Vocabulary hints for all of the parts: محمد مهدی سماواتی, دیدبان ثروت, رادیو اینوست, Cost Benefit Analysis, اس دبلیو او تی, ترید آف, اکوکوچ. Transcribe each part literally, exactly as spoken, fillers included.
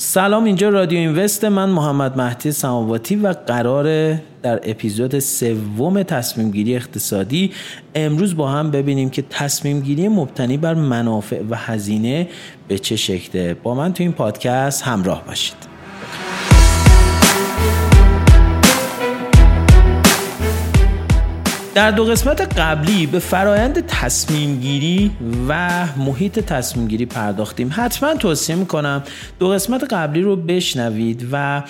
سلام، اینجا رادیو اینوست، من محمد مهدی سماواتی و قراره در اپیزود سوم تصمیم گیری اقتصادی امروز با هم ببینیم که تصمیم گیری مبتنی بر منافع و هزینه به چه شکله. با من تو این پادکست همراه باشید. در دو قسمت قبلی به فرایند تصمیم گیری و محیط تصمیم گیری پرداختیم. حتما توصیه میکنم دو قسمت قبلی رو بشنوید و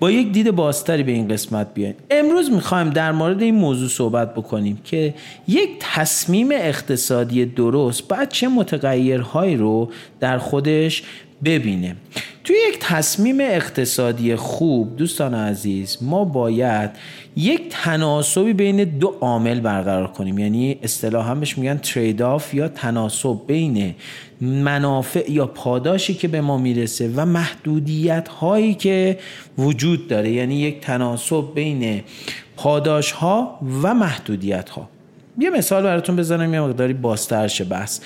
با یک دید بازتری به این قسمت بیاین. امروز میخوایم در مورد این موضوع صحبت بکنیم که یک تصمیم اقتصادی درست باید چه متغیرهایی رو در خودش ببینه. توی یک تصمیم اقتصادی خوب دوستان عزیز ما باید یک تناسبی بین دو عامل برقرار کنیم، یعنی اصطلاحاً همش میگن ترید آف یا تناسب بین منافع یا پاداشی که به ما میرسه و محدودیت هایی که وجود داره، یعنی یک تناسب بین پاداش ها و محدودیت ها. یه مثال براتون بزنم یه مقداری بازتر شه بحث.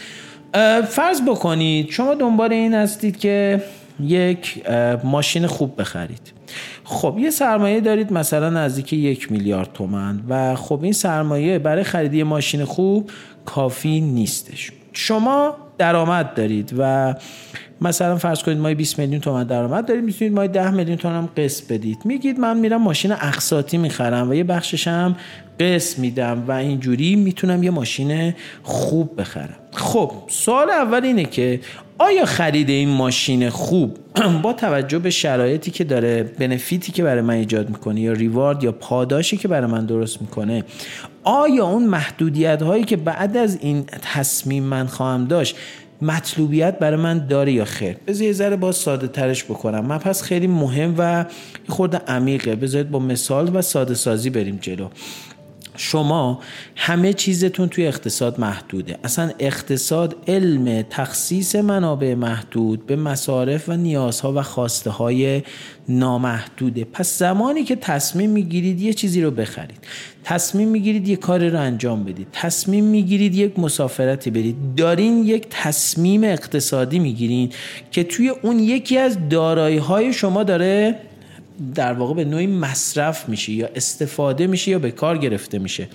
فرض بکنید شما دنبال این هستید که یک ماشین خوب بخرید. خب یه سرمایه دارید مثلا نزدیک یک میلیارد تومان و خب این سرمایه برای خرید یه ماشین خوب کافی نیستش. شما درآمد دارید و مثلا فرض کنید ما بیست میلیون تومان درآمد دارید، میتونید ما ده میلیون تومان هم قسط بدید. میگید من میرم ماشین اقساطی میخرم و یه بخشش هم قسط میدم و اینجوری میتونم یه ماشین خوب بخرم. خب سوال اول اینه که آیا خرید این ماشین خوب با توجه به شرایطی که داره، بنفیتی که برای من ایجاد میکنه یا ریوارد یا پاداشی که برای من درست میکنه، آیا اون محدودیت هایی که بعد از این تصمیم من خواهم داشت مطلوبیت برای من داره یا خیر؟ بذار یه ذره باز ساده ترش بکنم. من پس خیلی مهم و خورده عمیقه، بذارید با مثال و ساده سازی بریم جلو. شما همه چیزتون توی اقتصاد محدوده. اصلا اقتصاد علم تخصیص منابع محدود به مصارف و نیازها و خواسته های نامحدوده. پس زمانی که تصمیم میگیرید یه چیزی رو بخرید، تصمیم میگیرید یه کاری رو انجام بدید، تصمیم میگیرید یک مسافرتی برید، دارین یک تصمیم اقتصادی میگیرین که توی اون یکی از دارایی های شما داره در واقع به نوعی مصرف میشه یا استفاده میشه یا به کار گرفته میشه.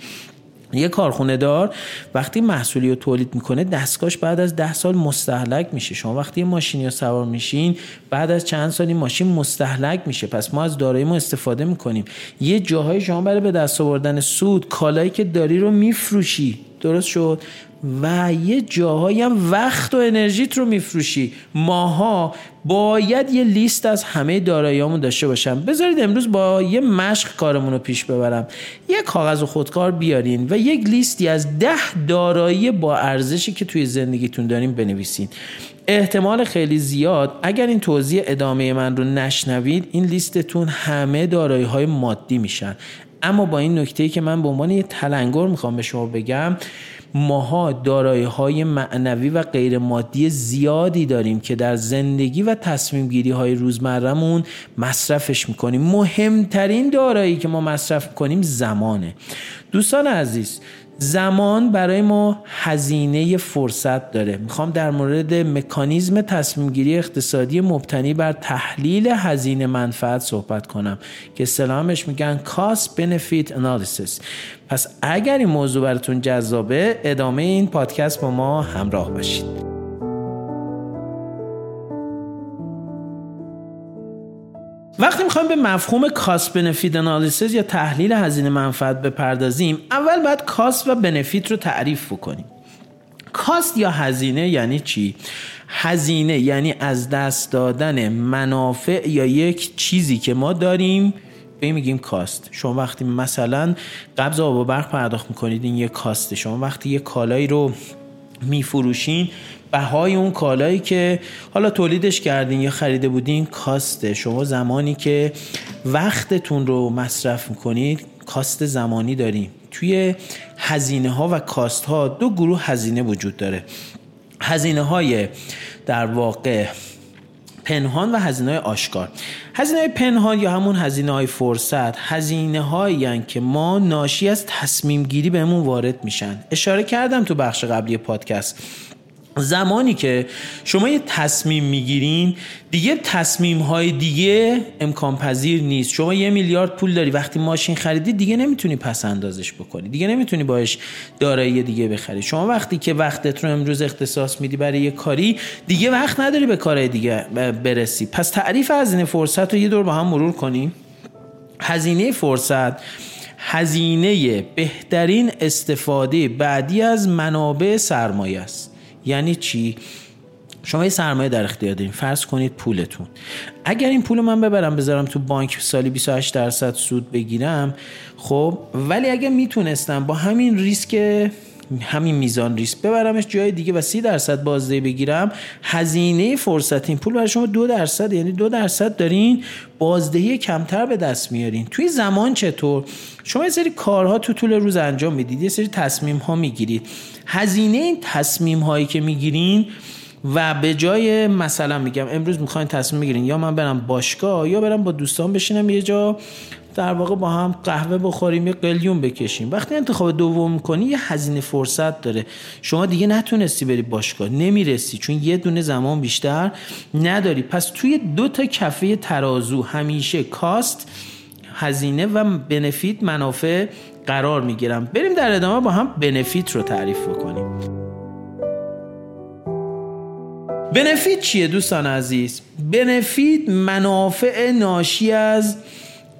یه کارخونه دار وقتی محصولی رو تولید میکنه دستگاهش بعد از ده سال مستهلک میشه. شما وقتی یه ماشینی رو سوار میشین بعد از چند سال این ماشین مستهلک میشه. پس ما از دارایی ما استفاده میکنیم. یه جاهای شما برای به دست آوردن سود کالایی که داری رو میفروشی، درست شد؟ و یه جاهایی هم وقت و انرژیت رو میفروشی. ماها باید یه لیست از همه داراییامون داشته باشم. بذارید امروز با یه مشق کارمون رو پیش ببرم. یه کاغذ و خودکار بیارین و یک لیستی از ده دارایی با ارزشی که توی زندگیتون دارین بنویسین. احتمال خیلی زیاد اگر این توضیح ادامه من رو نشنوید این لیستتون همه دارایی‌های مادی میشن. اما با این نکته‌ای که من به عنوان یه تلنگر میخوام به شما بگم، ماها دارایی‌های معنوی و غیر مادی زیادی داریم که در زندگی و تصمیم گیری های روزمرهمون مصرفش میکنیم. مهمترین دارایی که ما مصرف میکنیم زمانه. دوستان عزیز، زمان برای ما هزینه فرصت داره. میخوام در مورد مکانیزم تصمیم گیری اقتصادی مبتنی بر تحلیل هزینه منفعت صحبت کنم که اصطلاحش میگن Cost Benefit Analysis. پس اگر این موضوع براتون جذابه ادامه این پادکست با ما همراه باشید. وقتی میخوایم به مفهوم کاست بنفیت آنالیسیس یا تحلیل هزینه منفعت بپردازیم، اول باید کاست و بنفیت رو تعریف بکنیم. کاست یا هزینه یعنی چی؟ هزینه یعنی از دست دادن منافع یا یک چیزی که ما داریم به میگیم کاست. شما وقتی مثلا قبض آب و برق پرداخت میکنید این یک کاسته. شما وقتی یک کالایی رو میفروشین بهای اون کالایی که حالا تولیدش کردین یا خریده بودین کاسته. شما زمانی که وقتتون رو مصرف میکنید کاست زمانی داریم. توی هزینه ها و کاست ها دو گروه هزینه وجود داره. هزینه های در واقع پنهان و هزینه های آشکار. هزینه های پنهان یا همون هزینه های فرصت، هزینه هایی هستند که ما ناشی از تصمیم گیری بهمون وارد میشن. اشاره کردم تو بخش قبلی پادکست. زمانی که شما یه تصمیم میگیرین دیگه تصمیم‌های دیگه امکان پذیر نیست. شما یه میلیارد پول داری، وقتی ماشین خریدی دیگه نمیتونی پس اندازش بکنی، دیگه نمیتونی باهاش دارایی دیگه بخری. شما وقتی که وقتت رو امروز اختصاص میدی برای یه کاری، دیگه وقت نداری به کارهای دیگه برسی. پس تعریف هزینه فرصت رو یه دور با هم مرور کنیم. هزینه فرصت هزینه بهترین استفاده بعدی از منابع سرمایه است. یعنی چی؟ شما یه سرمایه در اختیار دارین، فرض کنید پولتون. اگر این پول من ببرم بذارم تو بانک سالی بیست و هشت درصد سود بگیرم، خب، ولی اگر میتونستم با همین ریسک، همین میزان ریسک ببرمش جای دیگه و سی درصد بازده بگیرم، هزینه فرصت این پول برای شما دو درصد، یعنی دو درصد دارین بازدهی کمتر به دست میارین. توی زمان چطور؟ شما یه سری کارها تو طول روز انجام میدید، یه سری تصمیم ها میگیرید. هزینه این تصمیم هایی که میگیرین و به جای مثلا میگم امروز میخواین تصمیم بگیرین یا من برم باشگاه یا برم با دوستان بشینم یه جا در واقع با هم قهوه بخوریم، یه قلیون بکشیم، وقتی انتخاب دوم می‌کنی یه هزینه فرصت داره. شما دیگه نتونستی بری باشگاه، نمیرسی، چون یه دونه زمان بیشتر نداری. پس توی دو تا کفه ترازو همیشه کاست هزینه و بنفیت منافع قرار میگیرم. بریم در ادامه با هم بنفیت رو تعریف بکنیم. بنفیت چیه دوستان عزیز؟ بنفیت منافع ناشی از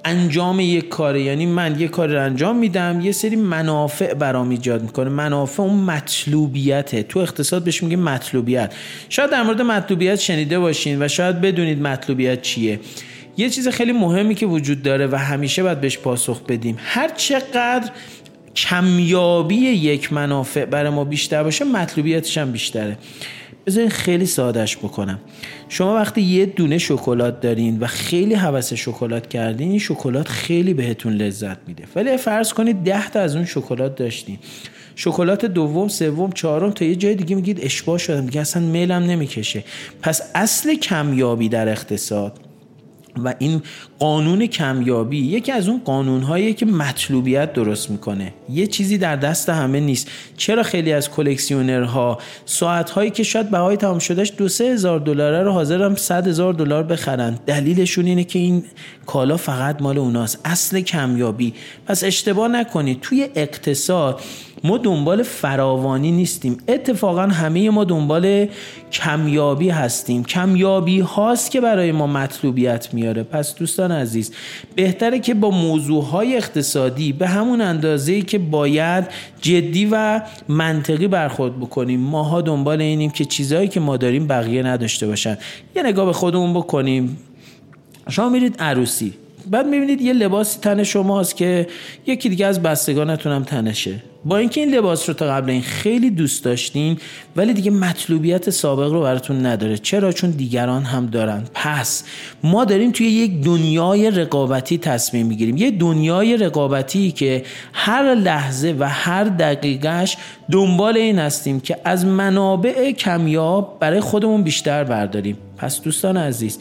انجام یک کار، یعنی من یک کار رو انجام میدم، یه سری منافع برام ایجاد میکنه. منافع اون مطلوبیته، تو اقتصاد بهش میگیم مطلوبیت. شاید در مورد مطلوبیت شنیده باشین و شاید بدونید مطلوبیت چیه. یه چیز خیلی مهمی که وجود داره و همیشه باید بهش پاسخ بدیم، هر چقدر کمیابی یک منافع برای ما بیشتر باشه مطلوبیتش هم بیشتره. بذارین خیلی سادهش بکنم. شما وقتی یه دونه شکلات دارین و خیلی هوس شکلات کردین، این شکلات خیلی بهتون لذت میده، ولی فرض کنید ده تا از اون شکلات داشتین، شکلات دوم، سوم، چهارم تا یه جای دیگه میگید اشتباه شدم، دیگه اصلا میلم نمیکشه. پس اصل کمیابی در اقتصاد و این قانون کمیابی یکی از اون قانون‌هاییه که مطلوبیت درست میکنه. یه چیزی در دست همه نیست. چرا خیلی از کلکسیونرها ساعت‌هایی که شاید بهای تمام شدهش دو سه هزار دلاره رو حاضرم صد هزار دلار بخرن؟ دلیلشون اینه که این کالا فقط مال اوناست. اصل کمیابی. پس اشتباه نکنید، توی اقتصاد ما دنبال فراوانی نیستیم، اتفاقا همه ما دنبال کمیابی هستیم. کمیابی هاست که برای ما مطلوبیت میاره. پس دوستان عزیز، بهتره که با موضوعهای اقتصادی به همون اندازه‌ای که باید جدی و منطقی برخورد بکنیم. ماها دنبال اینیم که چیزایی که ما داریم بقیه نداشته باشن. یه نگاه به خودمون بکنیم. شما میرید عروسی، بعد میبینید یه لباسی تن شماست که یکی دیگه از بستگانتون هم تنشه. با اینکه این لباس رو تا قبل این خیلی دوست داشتین، ولی دیگه مطلوبیت سابق رو براتون نداره. چرا؟ چون دیگران هم دارن. پس ما داریم توی یک دنیای رقابتی تصمیم میگیریم، یه دنیای رقابتی که هر لحظه و هر دقیقهش دنبال این هستیم که از منابع کمیاب برای خودمون بیشتر برداریم. پس دوستان عزیز،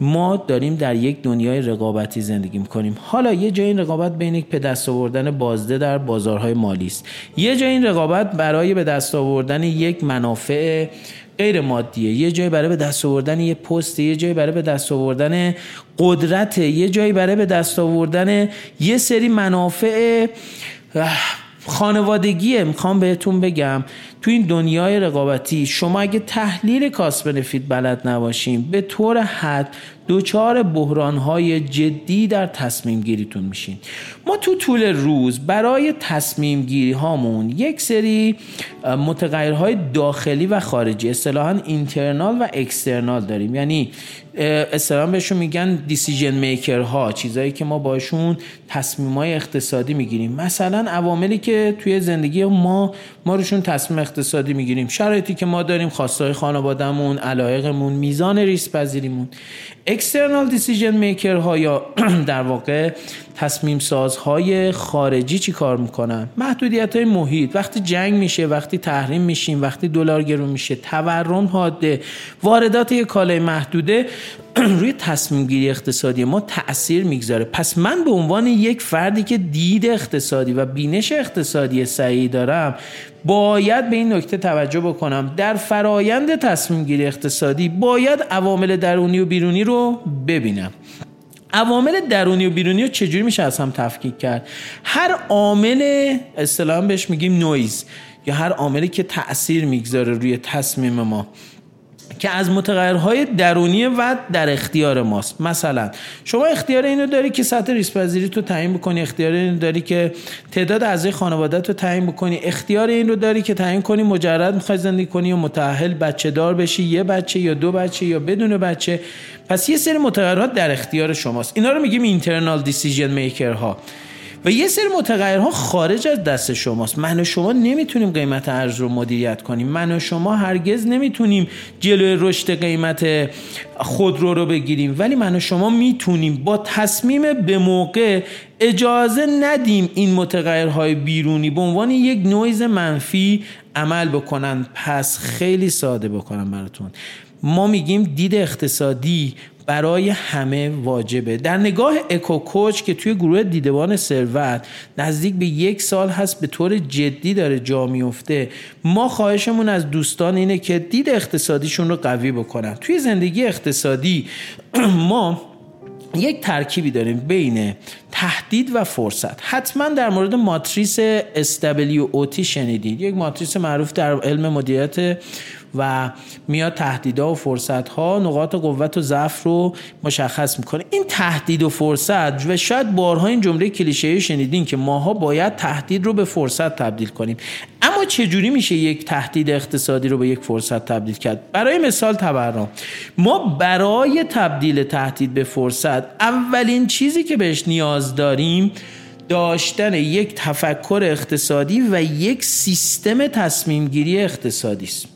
ما داریم در یک دنیای رقابتی زندگی می‌کنیم. حالا یه جای این رقابت بین یک به دست آوردن بازده در بازارهای مالی است. یه جای این رقابت برای به دست آوردن یک منافع غیر مادیه. یه جای برای به دست آوردن یک پست، یه جای برای به دست آوردن قدرت، یه جای برای به دست آوردن یه سری منافع خانوادگیه. میخوام بهتون بگم تو این دنیای رقابتی شما اگه تحلیل کاست بنفیت بلد نباشین، به طور حد دوچار بحران‌های جدی در تصمیم گیریتون میشین. ما تو طول روز برای تصمیم گیری هامون یک سری متغیرهای داخلی و خارجی، اصطلاحاً اینترنال و اکسترنال داریم، یعنی اصطلاحاً بهشون میگن دیسیژن میکر ها، چیزایی که ما باشون تصمیم‌های اقتصادی میگیریم. مثلا عواملی که توی زندگی ما ما روشون تصمیم اقتصادی میگیریم، شرایطی که ما داریم، خواست‌های خانواده‌مون، علایقمون، میزان ریسک‌پذیریمون. اکسترنال دیسیژن میکر ها یا در واقع تصمیم سازهای خارجی چی کار میکنن؟ محدودیت های محیط، وقتی جنگ میشه، وقتی تحریم میشیم، وقتی دلار گرون میشه، تورم حاده، واردات یک کالای محدوده، روی تصمیم گیری اقتصادی ما تأثیر میگذاره. پس من به عنوان یک فردی که دید اقتصادی و بینش اقتصادی صحیح دارم باید به این نکته توجه بکنم در فرایند تصمیم گیری اقتصادی باید عوامل درونی و بیرونی رو ببینم. عوامل درونی و بیرونی رو چجوری میشه از هم تفکیک کرد؟ هر عامل اصطلاحاً بهش میگیم نویز یا هر عاملی که تأثیر میگذاره روی تصمیم ما که از متغیرهای درونی و در اختیار ماست. مثلا شما اختیار اینو داری که سطح ریسک‌پذیری تو تعیین بکنی، اختیار اینو داری که تعداد اعضای خانواده‌ت رو تعیین بکنی، اختیار اینو داری که تعیین کنی مجرد می‌خوای زندگی کنی یا متأهل بچه‌دار بشی، یه بچه یا دو بچه یا بدون بچه. پس یه سری متغیرات در اختیار شماست. اینا رو میگیم اینترنال دیسیژن میکرها. و یه سری متغیرها خارج از دست شماست. من و شما نمیتونیم قیمت ارز رو مدیریت کنیم. من و شما هرگز نمیتونیم جلوی رشد قیمت خودرو رو بگیریم، ولی من و شما میتونیم با تصمیم به موقع اجازه ندیم این متغیرهای بیرونی به عنوان یک نویز منفی عمل بکنن. پس خیلی ساده بکنم براتون، ما میگیم دید اقتصادی برای همه واجبه. در نگاه اکوکوچ که توی گروه دیدبان ثروت نزدیک به یک سال هست به طور جدی داره جا میفته، ما خواهشمون از دوستان اینه که دید اقتصادیشون رو قوی بکنن. توی زندگی اقتصادی ما یک ترکیبی داریم بین تهدید و فرصت. حتما در مورد ماتریس اس دبلیو او تی شنیدید، یک ماتریس معروف در علم مدیریت و میاد تهدیدها و فرصتها، نقاط قوت و ضعف رو مشخص میکنه. این تهدید و فرصت، و شاید بارها این جمله کلیشه‌ای شنیدین که ماها باید تهدید رو به فرصت تبدیل کنیم، اما چجوری میشه یک تهدید اقتصادی رو به یک فرصت تبدیل کرد؟ برای مثال تورم، ما برای تبدیل تهدید به فرصت اولین چیزی که بهش نیاز داریم داشتن یک تفکر اقتصادی و یک سیستم تصمیم گیری اقتصادی است.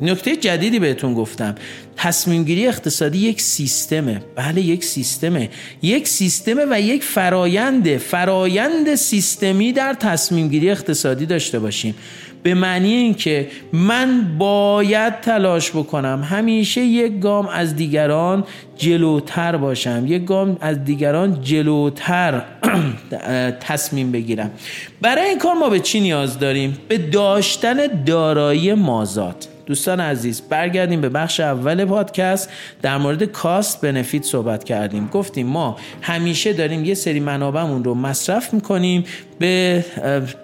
نکته جدیدی بهتون گفتم، تصمیم گیری اقتصادی یک سیستمه. بله یک سیستمه، یک سیستمه و یک فرایند فرایند سیستمی در تصمیم گیری اقتصادی داشته باشیم، به معنی این که من باید تلاش بکنم همیشه یک گام از دیگران جلوتر باشم، یک گام از دیگران جلوتر تصمیم بگیرم. برای این کار ما به چی نیاز داریم؟ به داشتن دارایی مازاد. دوستان عزیز، برگردیم به بخش اول پادکست، در مورد کاست بنفیت صحبت کردیم. گفتیم ما همیشه داریم یه سری منابعمون رو مصرف میکنیم به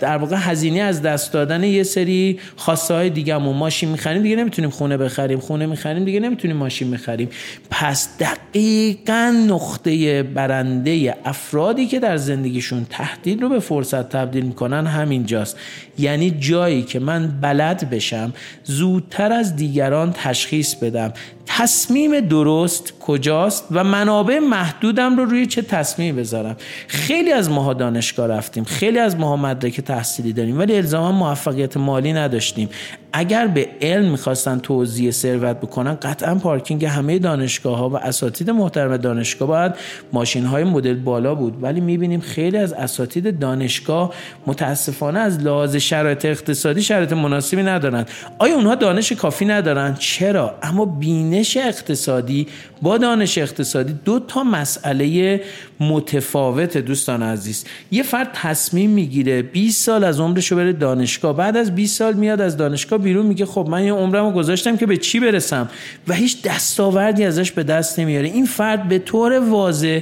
در واقع هزینه از دست دادن یه سری خواسته های دیگه‌مون. ماشین میخریم دیگه نمیتونیم خونه بخریم، خونه میخریم دیگه نمیتونیم ماشین بخریم. پس دقیقاً نقطه برنده افرادی که در زندگیشون تهدید رو به فرصت تبدیل میکنن همینجاست، یعنی جایی که من بلد بشم زود تر از دیگران تشخیص بدم تصمیم درست کجاست و منابع محدودم رو روی چه تصمیم بذارم. خیلی از ماها دانشگاه رفتیم، خیلی از ماها مدرک تحصیلی داریم، ولی الزاما موفقیت مالی نداشتیم. اگر به علم می‌خواستن توزیع ثروت بکنن، قطعا پارکینگ همه دانشگاه‌ها و اساتید محترم دانشگاه باید ماشین‌های مدل بالا بود، ولی می‌بینیم خیلی از اساتید دانشگاه متاسفانه از لحاظ شرایط اقتصادی شرایط مناسبی ندارن. آیا اونها دانش کافی ندارن؟ چرا؟ اما بینش اقتصادی با دانش اقتصادی دو تا مسئله متفاوته دوستان عزیز. یه فرد تصمیم می‌گیره بیست سال از عمرش بره دانشگاه، بعد از بیست سال میاد از دانشگاه بیرون میگه خب من یه عمرمو گذاشتم که به چی برسم و هیچ دستاوردی ازش به دست نمیاره. این فرد به طور واضح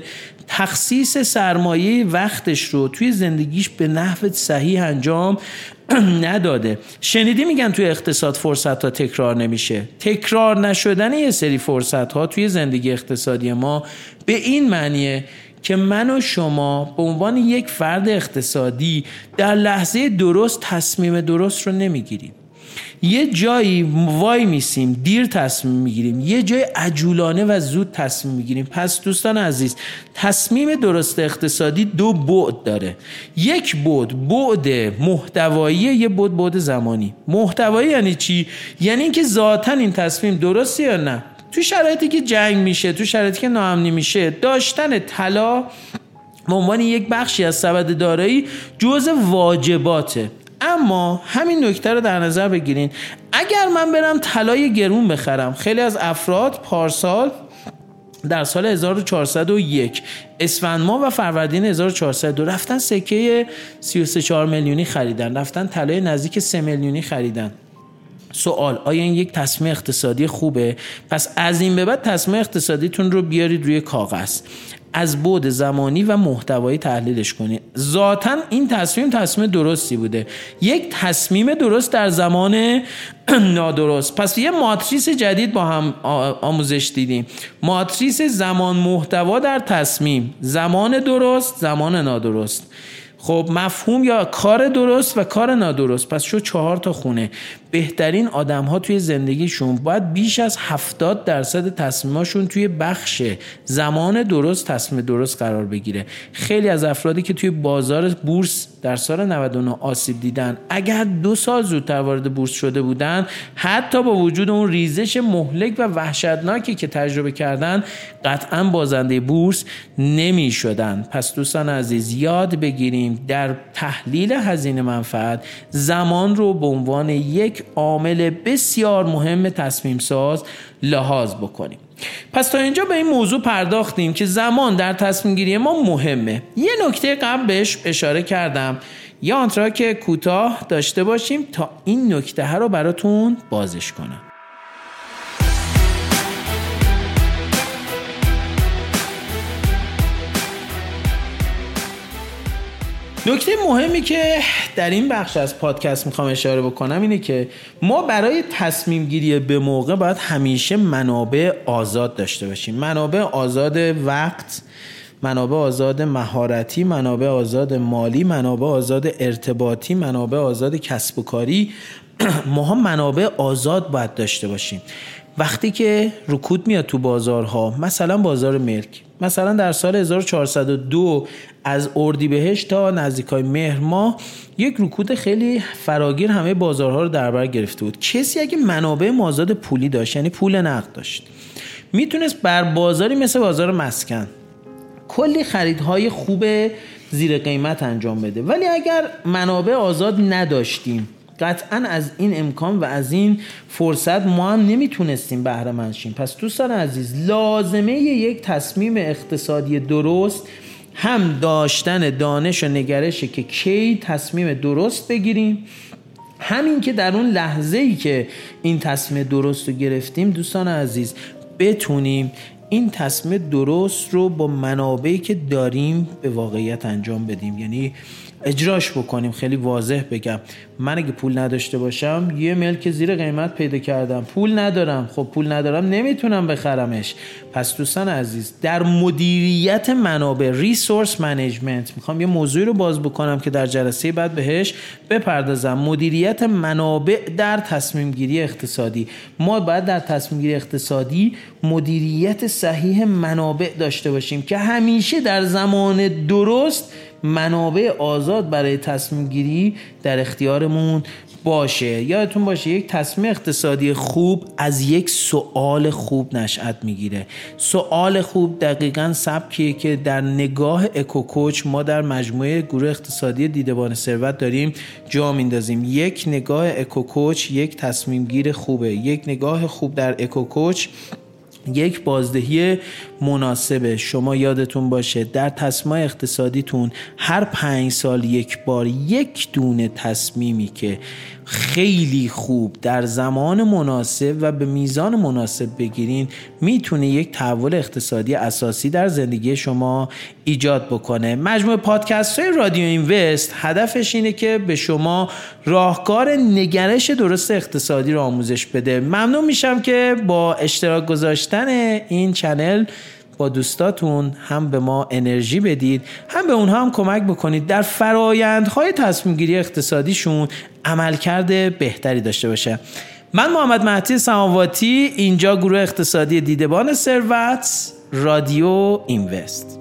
تخصیص سرمایه وقتش رو توی زندگیش به نحو صحیح انجام نداده. شنیدی میگن توی اقتصاد فرصت ها تکرار نمیشه. تکرار نشدن یه سری فرصت ها توی زندگی اقتصادی ما به این معنیه که من و شما به عنوان یک فرد اقتصادی در لحظه درست تصمیم درست رو نمیگیریم. یه جایی وای میسیم، دیر تصمیم میگیریم، یه جای عجولانه و زود تصمیم میگیریم. پس دوستان عزیز، تصمیم درست اقتصادی دو بعد داره. یک بعد بعد محتوایی، یه بعد بعد زمانی. محتوایی یعنی چی؟ یعنی اینکه ذاتاً این تصمیم درسته یا نه. تو شرایطی که جنگ میشه، تو شرایطی که ناامنی میشه، داشتن طلا به عنوان یک بخشی از سبد دارایی جزء واجباته. اما همین نکته رو در نظر بگیرین، اگر من برم طلای گرون بخرم، خیلی از افراد پارسال در سال هزار و چهارصد و یک اسفند ماه و فروردین هزار و چهارصد و دو رفتن سکه سی و سه و چهار میلیونی خریدن، رفتن طلای نزدیک سه میلیونی خریدن. سوال: آیا این یک تصمیم اقتصادی خوبه؟ پس از این به بعد تصمیم اقتصادیتون رو بیارید روی کاغذ، از بعد زمانی و محتوایی تحلیلش کنید. ذاتاً این تصمیم تصمیم درستی بوده، یک تصمیم درست در زمان نادرست. پس یه ماتریس جدید با هم آموزش دیدیم، ماتریس زمان محتوا در تصمیم، زمان درست، زمان نادرست. خب مفهوم یا کار درست و کار نادرست. پس شو چهار تا خونه. بهترین آدم ها توی زندگیشون باید بیش از هفتاد درصد تصمیماشون توی بخش زمان درست تصمیم درست قرار بگیره. خیلی از افرادی که توی بازار بورس در سال نود و نه آسیب دیدن، اگر دو سال زودتر وارد بورس شده بودن، حتی با وجود اون ریزش مهلک و وحشتناکی که تجربه کردن، قطعا بازنده بورس نمی شدن. پس دوستان عزیز، یاد بگیریم در تحلیل هزینه منفعت زمان رو به عنوان یک عامل بسیار مهم تصمیم ساز لحاظ بکنیم. پس تا اینجا به این موضوع پرداختیم که زمان در تصمیم گیری ما مهمه. یه نکته قبل بهش اشاره کردم، یه آنتراک کوتاه داشته باشیم تا این نکته ها رو براتون بازش کنم. نکته مهمی که در این بخش از پادکست میخوام اشاره بکنم اینه که ما برای تصمیم گیری به موقع باید همیشه منابع آزاد داشته باشیم. منابع آزاد وقت، منابع آزاد مهارتی، منابع آزاد مالی، منابع آزاد ارتباطی، منابع آزاد کسب و کاری. ما هم منابع آزاد باید داشته باشیم. وقتی که رکود میاد تو بازارها، مثلا بازار ملک، مثلا در سال هزار و چهارصد و دو از اردیبهشت تا نزدیکای مهر ماه یک رکود خیلی فراگیر همه بازارها رو در بر گرفته بود. کسی اگه منابع آزاد پولی داشت، یعنی پول نقد داشت، میتونست بر بازاری مثل بازار مسکن کلی خریدهای خوب زیر قیمت انجام بده. ولی اگر منابع آزاد نداشتیم، قطعاً از این امکان و از این فرصت ما هم نمیتونستیم بهره مند شیم. پس دوستان عزیز، لازمه یک تصمیم اقتصادی درست هم داشتن دانش و نگرشه که کی تصمیم درست بگیریم، همین که در اون لحظه‌ای که این تصمیم درست رو گرفتیم دوستان عزیز بتونیم این تصمیم درست رو با منابعی که داریم به واقعیت انجام بدیم، یعنی اجراش بکنیم. خیلی واضح بگم، من اگه پول نداشته باشم، یه ملک زیر قیمت پیدا کردم، پول ندارم، خب پول ندارم نمیتونم بخرمش. پس دوستان عزیز، در مدیریت منابع، ریسورس منیجمنت، میخوام یه موضوعی رو باز بکنم که در جلسه بعد بهش بپردازم، مدیریت منابع در تصمیم گیری اقتصادی. ما باید در تصمیم گیری اقتصادی مدیریت صحیح منابع داشته باشیم که همیشه در زمان درست منابع آزاد برای تصمیم گیری در اختیارمون باشه. یادتون باشه یک تصمیم اقتصادی خوب از یک سوال خوب نشأت میگیره. سوال خوب دقیقاً سبکیه که در نگاه اکوکوچ ما در مجموعه گروه اقتصادی دیدبان ثروت داریم جا میندازیم. یک نگاه اکوکوچ یک تصمیم گیر خوبه، یک نگاه خوب در اکوکوچ یک بازدهی مناسبه. شما یادتون باشه در تصمیم اقتصادیتون هر پنج سال یک بار یک دونه تصمیمی که خیلی خوب در زمان مناسب و به میزان مناسب بگیرین، میتونه یک تحول اقتصادی اساسی در زندگی شما ایجاد بکنه. مجموع پادکست های رادیو اینوست هدفش اینه که به شما راهکار نگرش درست اقتصادی رو آموزش بده. ممنون میشم که با اشتراک گذاشتن این چنل با دوستاتون هم به ما انرژی بدید، هم به اونها هم کمک بکنید در فرایندهای تصمیم گیری اقتصادیشون عملکرد بهتری داشته باشه. من محمد مهدی سماواتی، اینجا گروه اقتصادی دیدبان ثروت، رادیو اینوست.